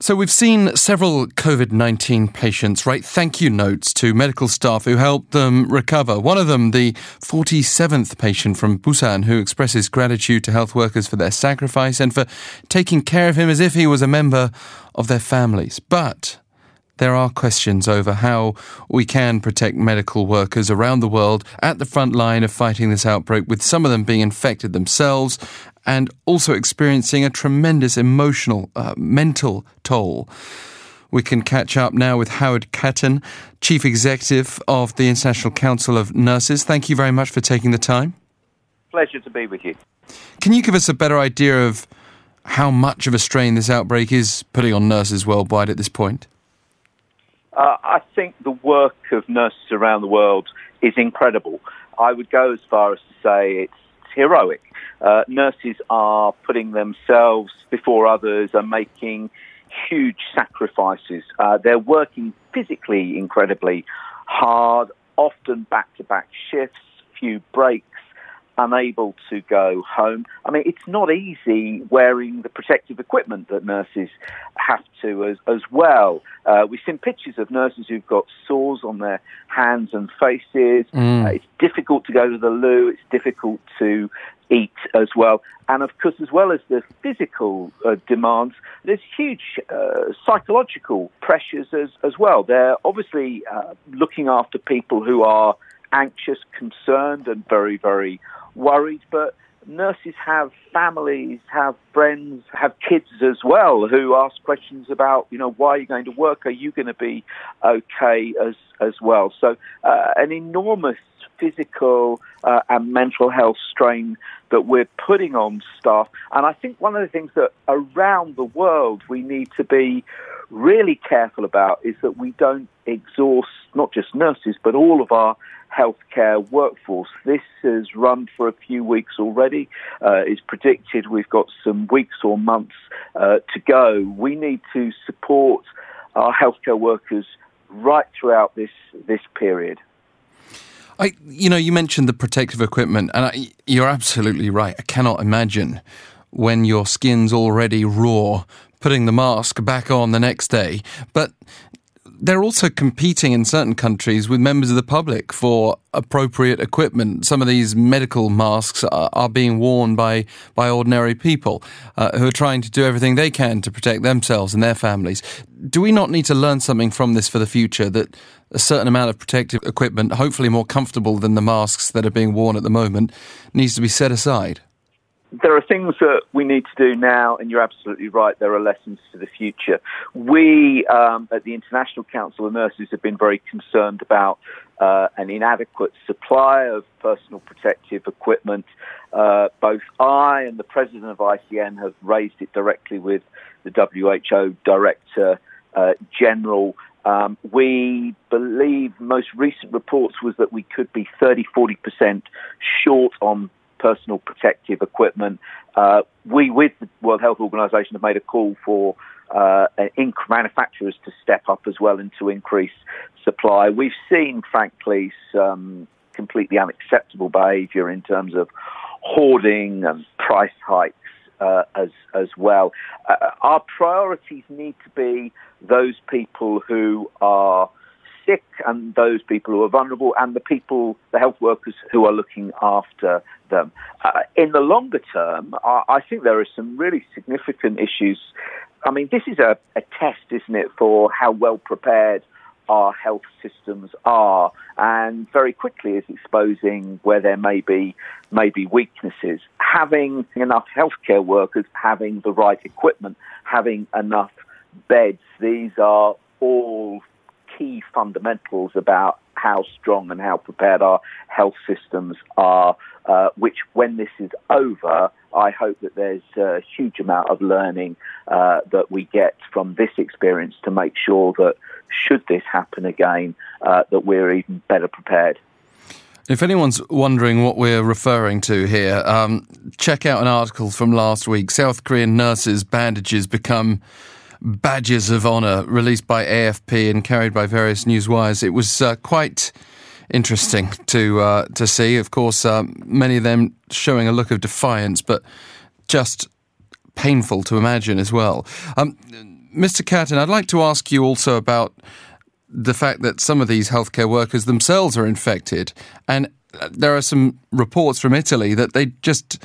So we've seen several COVID-19 patients write thank you notes to medical staff who helped them recover. One of them, the 47th patient from Busan, who expresses gratitude to health workers for their sacrifice and for taking care of him as if he was a member of their families. But there are questions over how we can protect medical workers around the world at the front line of fighting this outbreak, with some of them being infected themselves and also experiencing a tremendous emotional, mental toll. We can catch up now with Howard Catton, Chief Executive of the International Council of Nurses. Thank you very much for taking the time. Pleasure to be with you. Can you give us a better idea of how much of a strain this outbreak is putting on nurses worldwide at this point? I think the work of nurses around the world is incredible. I would go as far as to say it's heroic. Nurses are putting themselves before others and making huge sacrifices. They're working physically incredibly hard, often back-to-back shifts, few breaks, unable to go home. I mean, it's not easy wearing the protective equipment that nurses have to as well. We've seen pictures of nurses who've got sores on their hands and faces. It's difficult to go to the loo. It's difficult to eat as well. And of course, as well as the physical demands, there's huge psychological pressures as well. They're obviously looking after people who are anxious, concerned, and very, very worried. But nurses have families, have friends, have kids as well, who ask questions about, why are you going to work? Are you going to be okay as well? So an enormous physical and mental health strain that we're putting on staff. And I think one of the things that around the world we need to be really careful about is that we don't exhaust not just nurses, but all of our healthcare workforce. This has run for a few weeks already. It's predicted we've got some weeks or months to go. We need to support our healthcare workers right throughout this period. You mentioned the protective equipment, and you're absolutely right. I cannot imagine, when your skin's already raw, putting the mask back on the next day. But they're also competing in certain countries with members of the public for appropriate equipment. Some of these medical masks are being worn by ordinary people who are trying to do everything they can to protect themselves and their families. Do we not need to learn something from this for the future, that a certain amount of protective equipment, hopefully more comfortable than the masks that are being worn at the moment, needs to be set aside? There are things that we need to do now, and you're absolutely right, there are lessons for the future. We at the International Council of Nurses have been very concerned about an inadequate supply of personal protective equipment. Both I and the president of ICN have raised it directly with the WHO Director General. We believe most recent reports was that we could be 30-40% short on personal protective equipment. We, with the World Health Organization, have made a call for manufacturers to step up as well and to increase supply. We've seen, frankly, some completely unacceptable behavior in terms of hoarding and price hikes as well. Our priorities need to be those people who are sick and those people who are vulnerable and the health workers who are looking after them. In the longer term, I think there are some really significant issues. I mean, this is a test, isn't it, for how well prepared our health systems are, and very quickly is exposing where there may be weaknesses. Having enough healthcare workers, having the right equipment, having enough beds, these are all key fundamentals about how strong and how prepared our health systems are, which, when this is over, I hope that there's a huge amount of learning that we get from this experience to make sure that, should this happen again, that we're even better prepared. If anyone's wondering what we're referring to here, check out an article from last week, South Korean Nurses' Bandages Become Badges of Honour, released by AFP and carried by various newswires. It was quite interesting to see. Of course, many of them showing a look of defiance, but just painful to imagine as well. Mr. Catton, I'd like to ask you also about the fact that some of these healthcare workers themselves are infected. And there are some reports from Italy that they just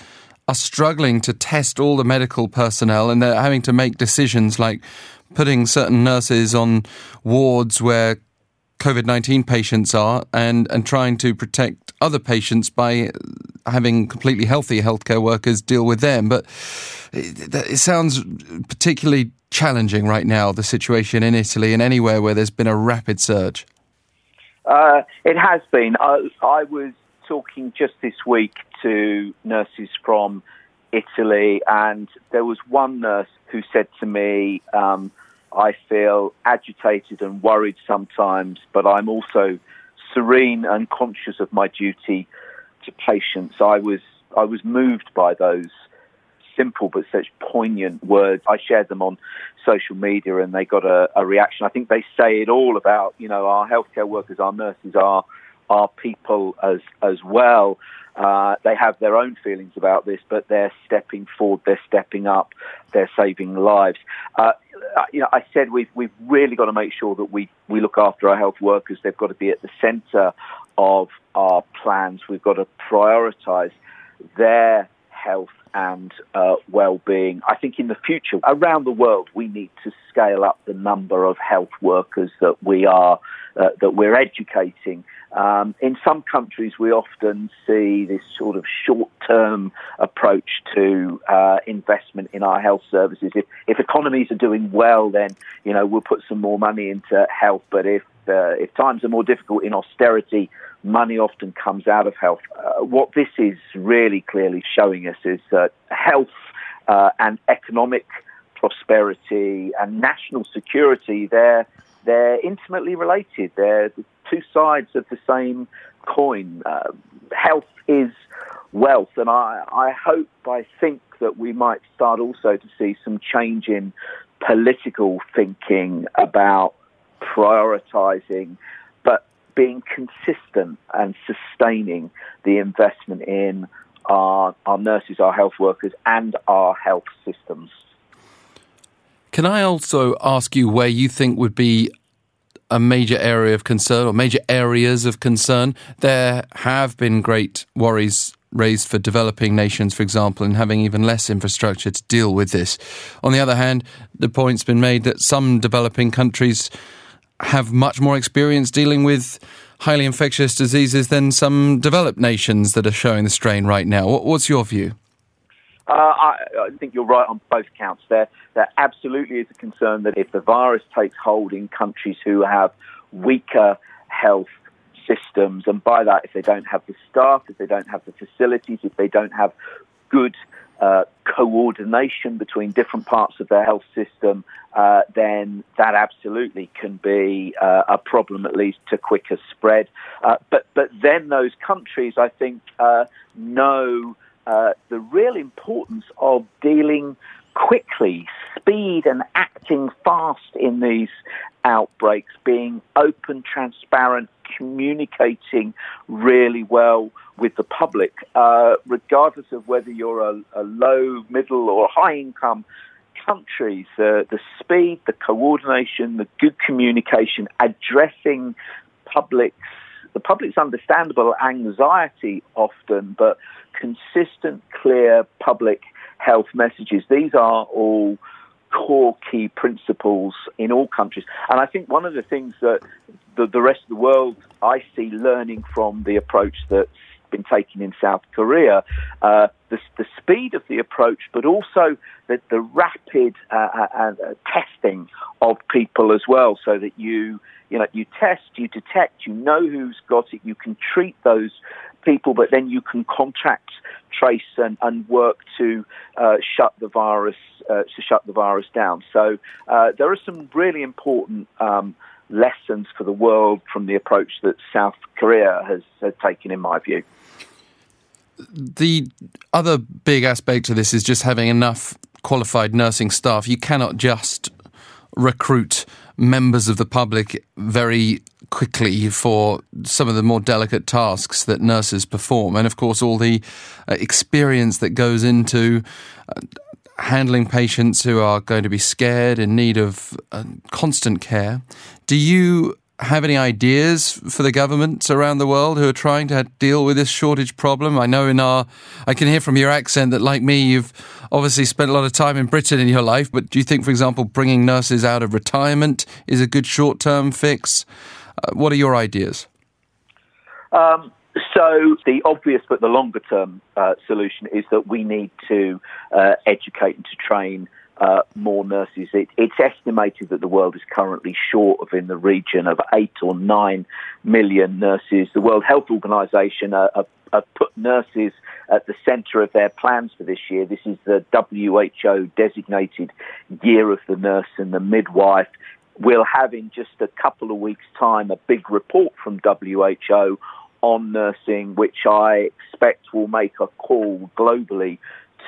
are struggling to test all the medical personnel, and they're having to make decisions like putting certain nurses on wards where COVID-19 patients are and trying to protect other patients by having completely healthy healthcare workers deal with them. But it sounds particularly challenging right now, the situation in Italy and anywhere where there's been a rapid surge. It has been. I was talking just this week to nurses from Italy, and there was one nurse who said to me, I feel agitated and worried sometimes, but I'm also serene and conscious of my duty to patients. I was moved by those simple but such poignant words. I shared them on social media and they got a reaction. I think they say it all about, you know, our healthcare workers, our nurses, our people as well. They have their own feelings about this, but they're stepping forward, they're stepping up, they're saving lives. I said we've really got to make sure that we look after our health workers. They've got to be at the centre of our plans. We've got to prioritise their health and well-being. I think in the future, around the world, we need to scale up the number of health workers that we're educating. In some countries, we often see this sort of short-term approach to investment in our health services. If economies are doing well, then we'll put some more money into health. But if times are more difficult in austerity, money often comes out of health. What this is really clearly showing us is that health and economic prosperity and national security, they're intimately related. They're the two sides of the same coin. Health is wealth, and I think that we might start also to see some change in political thinking about prioritising, but being consistent and sustaining the investment in our nurses, our health workers, and our health systems. Can I also ask you where you think would be a major area of concern or major areas of concern? There have been great worries raised for developing nations, for example, and having even less infrastructure to deal with this. On the other hand, the point's been made that some developing countries have much more experience dealing with highly infectious diseases than some developed nations that are showing the strain right now. What's your view? I think you're right on both counts. There absolutely is a concern that if the virus takes hold in countries who have weaker health systems, and by that, if they don't have the staff, if they don't have the facilities, if they don't have good coordination between different parts of their health system, then that absolutely can be a problem, at least to quicker spread. But then those countries, I think, know the real importance of dealing quickly, speed and acting fast in these outbreaks, being open, transparent, communicating really well with the public, regardless of whether you're a low, middle or high income countries. The speed, the coordination, the good communication, addressing the public's understandable anxiety often, but consistent, clear public health messages. These are all core key principles in all countries. And I think one of the things that the rest of the world, I see learning from the approach that's been taken in South Korea, the speed of the approach, but also the rapid testing of people as well, so that you test, you detect, you know who's got it, you can treat those people, but then you can contact, trace, and work to shut the virus down. So there are some really important lessons for the world from the approach that South Korea has taken, in my view. The other big aspect to this is just having enough qualified nursing staff. You cannot just recruit members of the public very quickly for some of the more delicate tasks that nurses perform. And of course, all the experience that goes into handling patients who are going to be scared, in need of constant care. Do you have any ideas for the governments around the world who are trying to deal with this shortage problem? I know I can hear from your accent that, like me, you've obviously spent a lot of time in Britain in your life, but do you think, for example, bringing nurses out of retirement is a good short-term fix? What are your ideas? So the obvious but the longer-term solution is that we need to educate and to train more nurses. It's estimated that the world is currently short of in the region of 8 or 9 million nurses. The World Health Organization have put nurses at the centre of their plans for this year. This is the WHO designated Year of the Nurse and the Midwife. We'll have in just a couple of weeks' time a big report from WHO on nursing, which I expect will make a call globally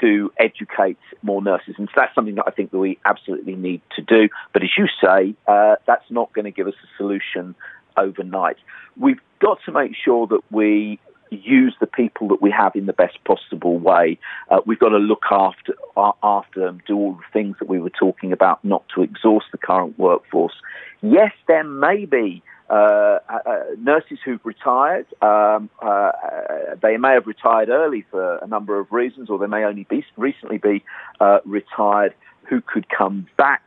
to educate more nurses. And so that's something that I think that we absolutely need to do. But as you say, that's not going to give us a solution overnight. We've got to make sure that we use the people that we have in the best possible way. We've got to look after them, do all the things that we were talking about, not to exhaust the current workforce. Yes, there may be nurses who've retired. They may have retired early for a number of reasons, or they may only be recently be retired, who could come back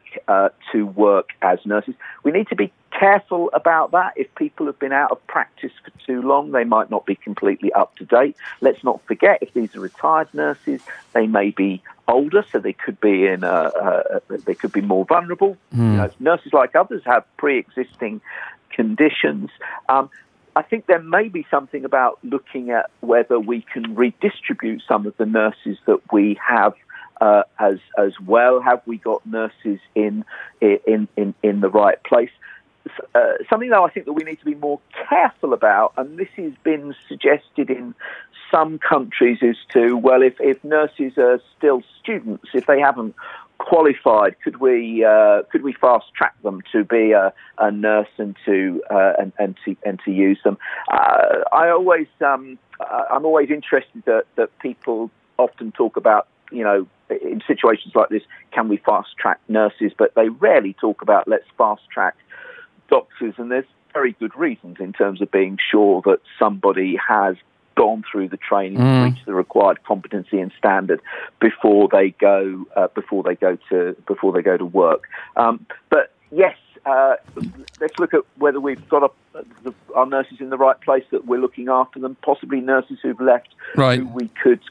to work as nurses. We need to be careful about that. If people have been out of practice for too long, they might not be completely up to date. Let's not forget, if these are retired nurses, they may be older, so they could be they could be more vulnerable. You know, nurses, like others, have pre-existing conditions. I think there may be something about looking at whether we can redistribute some of the nurses that we have as well. Have we got nurses in the right place? Something, though, I think that we need to be more careful about, and this has been suggested in some countries, is to, well, if nurses are still students, if they haven't qualified, could we fast track them to be a nurse and to use them? I'm always interested that people often talk about, you know, in situations like this, can we fast track nurses? But they rarely talk about, let's fast track doctors, and there's very good reasons in terms of being sure that somebody has gone through the training, reached the required competency and standard before they go to work. But yes, let's look at whether we've got our nurses in the right place, that we're looking after them, possibly nurses who've left, right,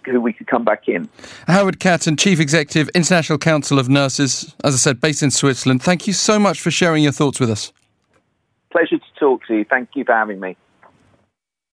who we could come back in. Howard Catton, Chief Executive, International Council of Nurses, as I said, based in Switzerland. Thank you so much for sharing your thoughts with us. Pleasure to talk to you. Thank you for having me.